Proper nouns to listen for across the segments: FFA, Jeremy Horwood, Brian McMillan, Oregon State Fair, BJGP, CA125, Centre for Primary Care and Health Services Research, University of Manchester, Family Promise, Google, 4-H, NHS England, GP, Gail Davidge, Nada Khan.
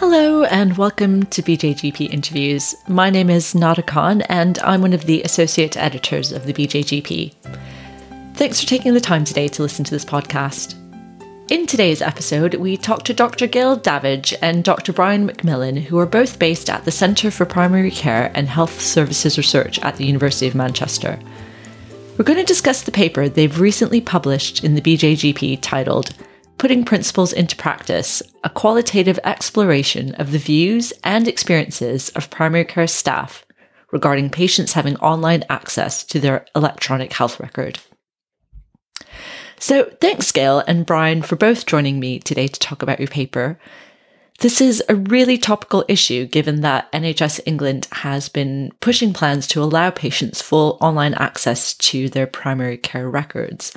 Hello and welcome to BJGP Interviews. My name is Nada Khan and I'm one of the associate editors of the BJGP. Thanks for taking the time today to listen to this podcast. In today's episode, we talk to Dr. Gail Davidge and Dr. Brian McMillan, who are both based at the Centre for Primary Care and Health Services Research at the University of Manchester. We're going to discuss the paper they've recently published in the BJGP titled Putting Principles into Practice, a qualitative exploration of the views and experiences of primary care staff regarding patients having online access to their electronic health record. So thanks, Gail and Brian, for both joining me today to talk about your paper. This is a really topical issue, given that NHS England has been pushing plans to allow patients full online access to their primary care records.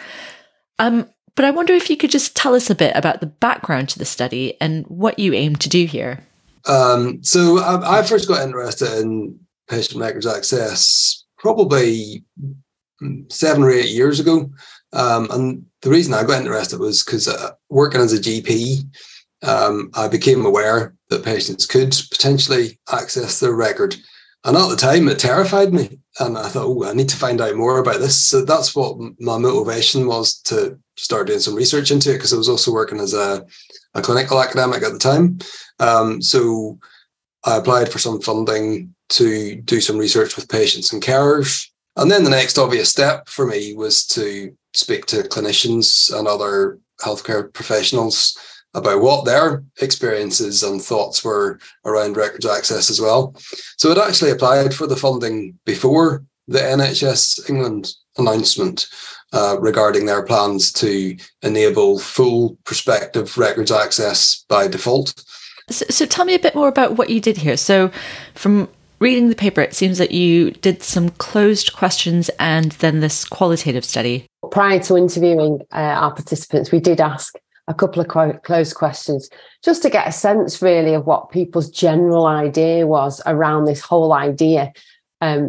But I wonder if you could just tell us a bit about the background to the study and what you aim to do here. So I first got interested in patient records access probably 7 or 8 years ago. And the reason I got interested was because working as a GP, I became aware that patients could potentially access their record. And at the time, it terrified me. And I thought, I need to find out more about this. So that's what my motivation was to start doing some research into it, because I was also working as a clinical academic at the time. So I applied for some funding to do some research with patients and carers. And then the next obvious step for me was to speak to clinicians and other healthcare professionals about what their experiences and thoughts were around records access as well. So it actually applied for the funding before the NHS England announcement regarding their plans to enable full prospective records access by default. So tell me a bit more about what you did here. So from reading the paper, it seems that you did some closed questions and then this qualitative study. Prior to interviewing our participants, we did ask a couple of closed questions just to get a sense really of what people's general idea was around this whole idea.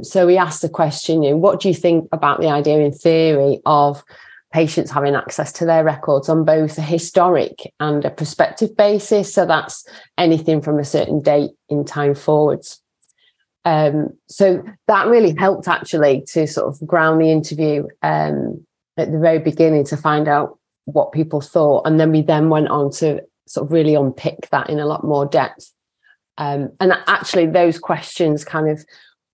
So we asked the question, what do you think about the idea in theory of patients having access to their records on both a historic and a prospective basis? So that's anything from a certain date in time forwards. So that really helped actually to sort of ground the interview at the very beginning to find out what people thought. And then we then went on to sort of really unpick that in a lot more depth. And actually those questions kind of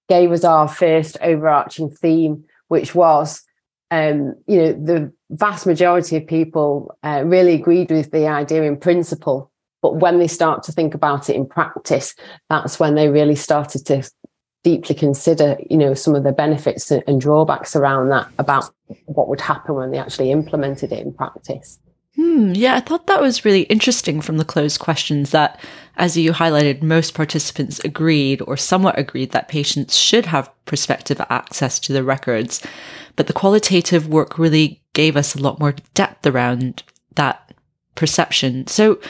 gave us our first overarching theme, which was, the vast majority of people really agreed with the idea in principle. But when they start to think about it in practice, that's when they really started to deeply consider, some of the benefits and drawbacks around that, about what would happen when they actually implemented it in practice. Yeah, I thought that was really interesting from the closed questions that, as you highlighted, most participants agreed or somewhat agreed that patients should have prospective access to their records. But the qualitative work really gave us a lot more depth around that perception. So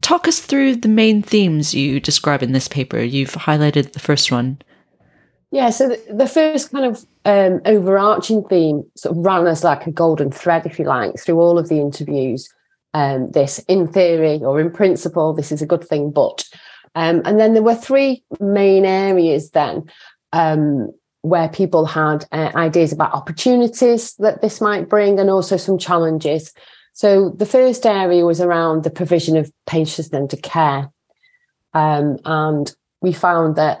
talk us through the main themes you describe in this paper. You've highlighted the first one. Yeah, so the first kind of overarching theme sort of ran as like a golden thread, if you like, through all of the interviews. This, in theory or in principle, this is a good thing, but. And then there were three main areas then where people had ideas about opportunities that this might bring and also some challenges. So the first area was around the provision of patients under care. And we found that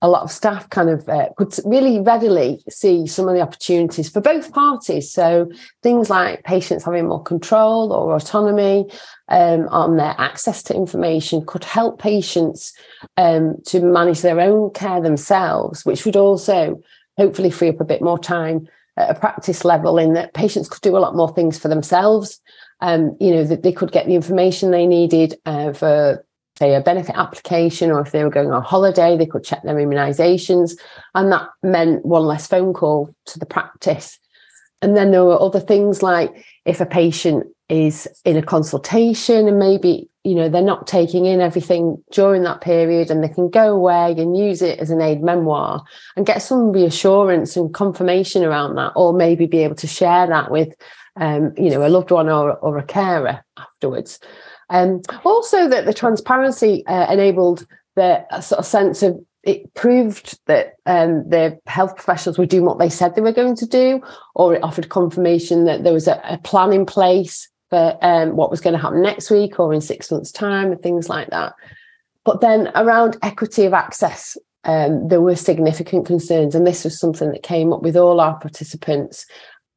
a lot of staff kind of could really readily see some of the opportunities for both parties. So things like patients having more control or autonomy on their access to information could help patients to manage their own care themselves, which would also hopefully free up a bit more time at a practice level, in that patients could do a lot more things for themselves. That they could get the information they needed for, say, a benefit application, or if they were going on holiday, they could check their immunisations. And that meant one less phone call to the practice. And then there were other things like if a patient is in a consultation and maybe, they're not taking in everything during that period, and they can go away and use it as an aid memoir and get some reassurance and confirmation around that, or maybe be able to share that with, a loved one or a carer afterwards. Also that the transparency enabled the sort of sense of, it proved that the health professionals were doing what they said they were going to do, or it offered confirmation that there was a plan in place for what was going to happen next week or in 6 months' time and things like that. But then around equity of access, there were significant concerns, and this was something that came up with all our participants.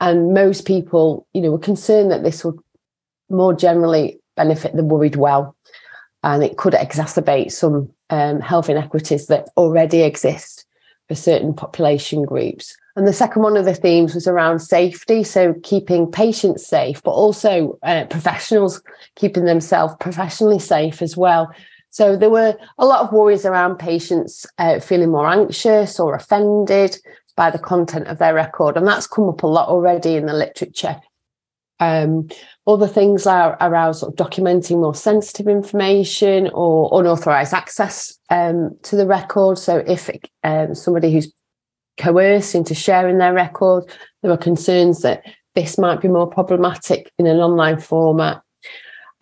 And most people, you know, were concerned that this would more generally benefit the worried well, and it could exacerbate some health inequities that already exist for certain population groups. And the second one of the themes was around safety, so keeping patients safe, but also professionals, keeping themselves professionally safe as well. So there were a lot of worries around patients feeling more anxious or offended by the content of their record, and that's come up a lot already in the literature. Other things are around sort of documenting more sensitive information or unauthorised access to the record. So if somebody who's coerced into sharing their record, there were concerns that this might be more problematic in an online format.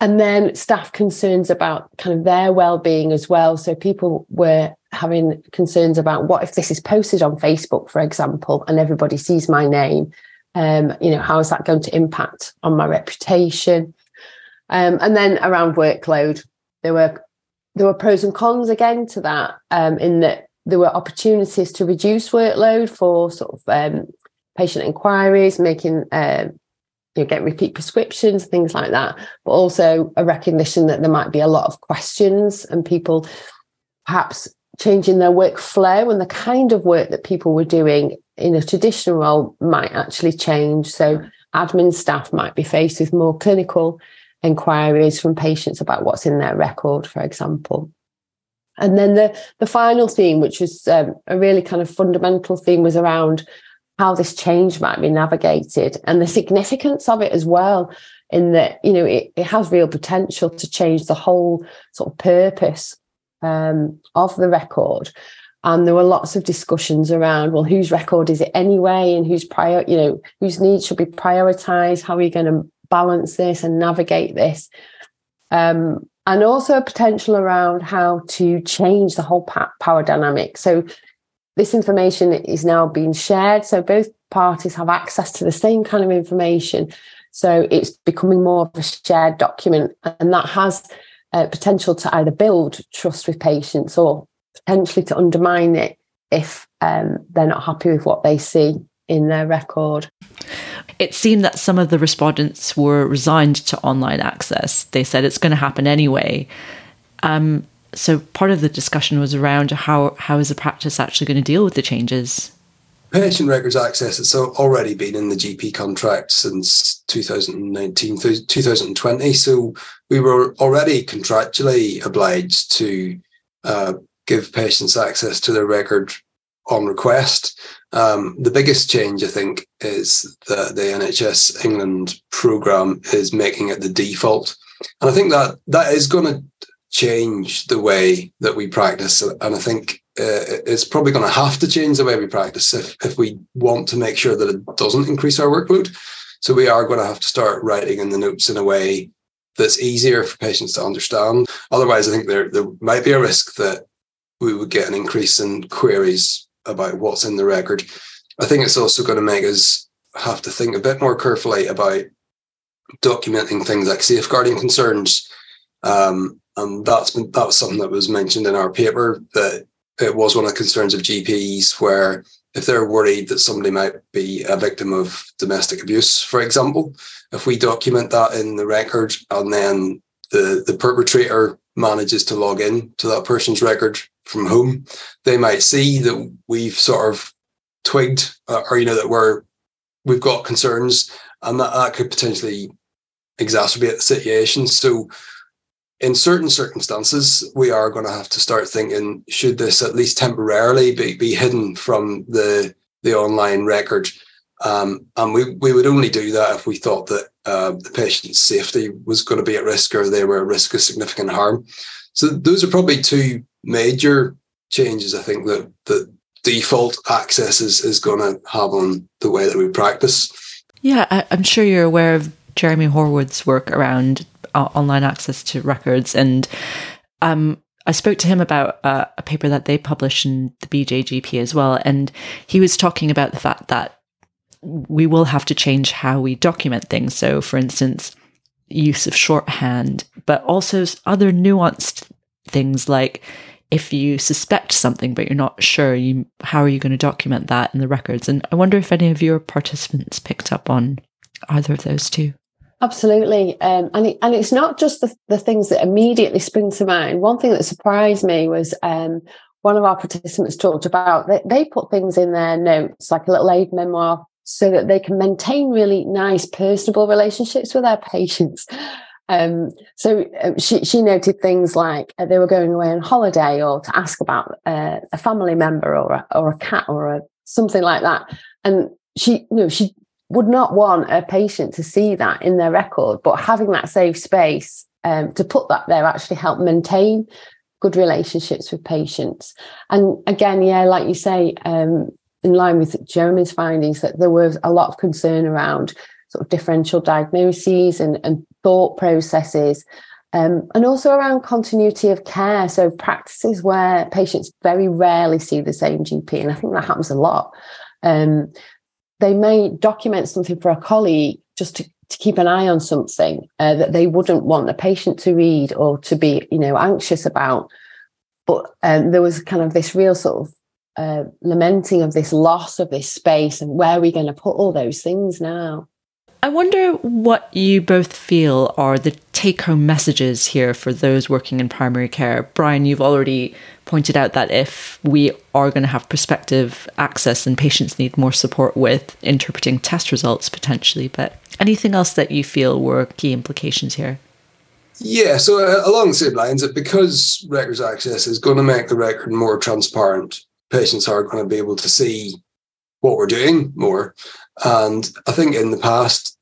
And then staff concerns about kind of their well-being as well. So people were having concerns about, what if this is posted on Facebook, for example, and everybody sees my name? You know, how is that going to impact on my reputation? And then around workload, there were pros and cons again to that, in that there were opportunities to reduce workload for sort of patient inquiries, making get repeat prescriptions, things like that, but also a recognition that there might be a lot of questions and people perhaps changing their workflow, and the kind of work that people were doing in a traditional role might actually change. So admin staff might be faced with more clinical inquiries from patients about what's in their record, for example. And then the final theme, which was a really kind of fundamental theme, was around how this change might be navigated and the significance of it as well, in that, you know, it has real potential to change the whole sort of purpose of the record. And there were lots of discussions around, well, whose record is it anyway, and whose needs should be prioritised? How are you going to balance this and navigate this? And also a potential around how to change the whole power dynamic. So this information is now being shared, so both parties have access to the same kind of information. So it's becoming more of a shared document, and that has potential to either build trust with patients or potentially to undermine it if they're not happy with what they see in their record. It seemed that some of the respondents were resigned to online access. They said it's going to happen anyway. So part of the discussion was around how is the practice actually going to deal with the changes? Patient records access has already been in the GP contract since 2019 through 2020. So we were already contractually obliged to give patients access to their record on request. The biggest change, I think, is that the NHS England programme is making it the default. And I think that is going to change the way that we practice. And I think it's probably going to have to change the way we practice if we want to make sure that it doesn't increase our workload. So we are going to have to start writing in the notes in a way that's easier for patients to understand. Otherwise, I think there might be a risk that we would get an increase in queries about what's in the record. I think it's also going to make us have to think a bit more carefully about documenting things like safeguarding concerns. And that was something that was mentioned in our paper, that it was one of the concerns of GPs, where if they're worried that somebody might be a victim of domestic abuse, for example, if we document that in the record and then the perpetrator manages to log in to that person's record from home, they might see that we've sort of twigged, or, you know, that we've got concerns, and that could potentially exacerbate the situation. So in certain circumstances, we are going to have to start thinking, should this at least temporarily be hidden from the online record? And we would only do that if we thought that the patient's safety was going to be at risk, or they were at risk of significant harm. So those are probably two major changes, I think, that the default access is going to have on the way that we practice. Yeah, I'm sure you're aware of Jeremy Horwood's work around online access to records. And I spoke to him about a paper that they published in the BJGP as well. And he was talking about the fact that we will have to change how we document things. So, for instance, use of shorthand, but also other nuanced things like if you suspect something but you're not sure, how are you going to document that in the records? And I wonder if any of your participants picked up on either of those two. Absolutely. And it's not just the things that immediately spring to mind. One thing that surprised me was one of our participants talked about they put things in their notes, like a little aid memoir, so that they can maintain really nice, personable relationships with their patients. So she noted things like they were going away on holiday, or to ask about a family member or a cat or something like that. And she would not want a patient to see that in their record, but having that safe space to put that there actually helped maintain good relationships with patients. And again, yeah, like you say, in line with Jeremy's findings, that there was a lot of concern around sort of differential diagnoses and thought processes, and also around continuity of care. So practices where patients very rarely see the same GP, and I think that happens a lot. They may document something for a colleague just to keep an eye on something that they wouldn't want the patient to read or to be, anxious about. But there was kind of this real sort of lamenting of this loss of this space, and where are we going to put all those things now? I wonder what you both feel are the take-home messages here for those working in primary care. Brian, you've already pointed out that if we are going to have prospective access, and patients need more support with interpreting test results potentially, but anything else that you feel were key implications here? Yeah, so along the same lines, that because records access is going to make the record more transparent, patients are going to be able to see what we're doing more. And I think in the past,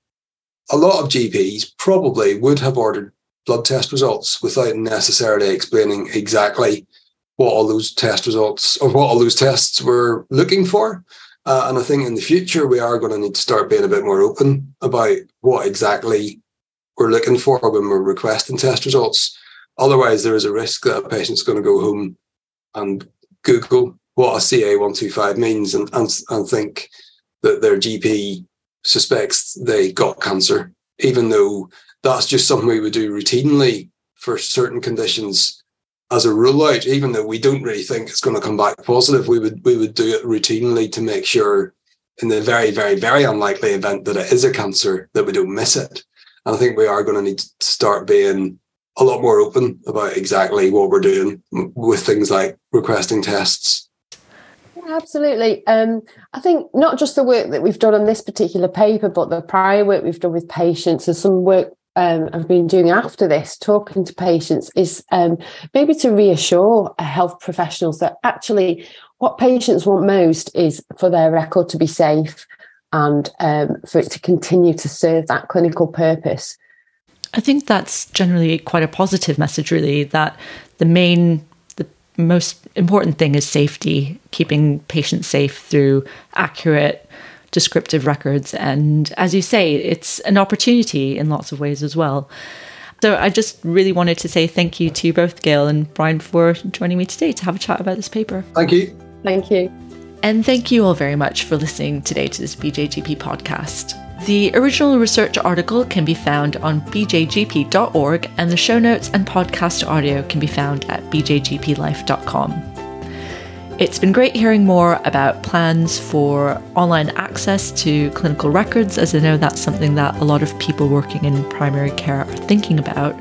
a lot of GPs probably would have ordered blood test results without necessarily explaining exactly what all those test results or what all those tests were looking for. And I think in the future, we are going to need to start being a bit more open about what exactly we're looking for when we're requesting test results. Otherwise, there is a risk that a patient's going to go home and Google what a CA125 means and think that their GP suspects they got cancer, even though that's just something we would do routinely for certain conditions as a rule out. Even though we don't really think it's going to come back positive, we would do it routinely to make sure, in the very, very, very unlikely event that it is a cancer, that we don't miss it. And I think we are going to need to start being a lot more open about exactly what we're doing with things like requesting tests. Absolutely. I think not just the work that we've done on this particular paper, but the prior work we've done with patients and some work I've been doing after this, talking to patients, is maybe to reassure health professionals that actually what patients want most is for their record to be safe and for it to continue to serve that clinical purpose. I think that's generally quite a positive message, really, that the most important thing is safety, keeping patients safe through accurate descriptive records. And as you say, it's an opportunity in lots of ways as well. So I just really wanted to say thank you to both Gail and Brian for joining me today to have a chat about this paper. Thank you. Thank you. And thank you all very much for listening today to this BJGP podcast. The original research article can be found on bjgp.org, and the show notes and podcast audio can be found at bjgplife.com. It's been great hearing more about plans for online access to clinical records, as I know that's something that a lot of people working in primary care are thinking about.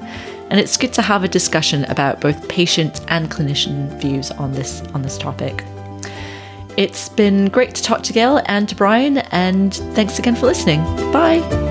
And it's good to have a discussion about both patient and clinician views on this topic. It's been great to talk to Gail and to Brian, and thanks again for listening. Bye.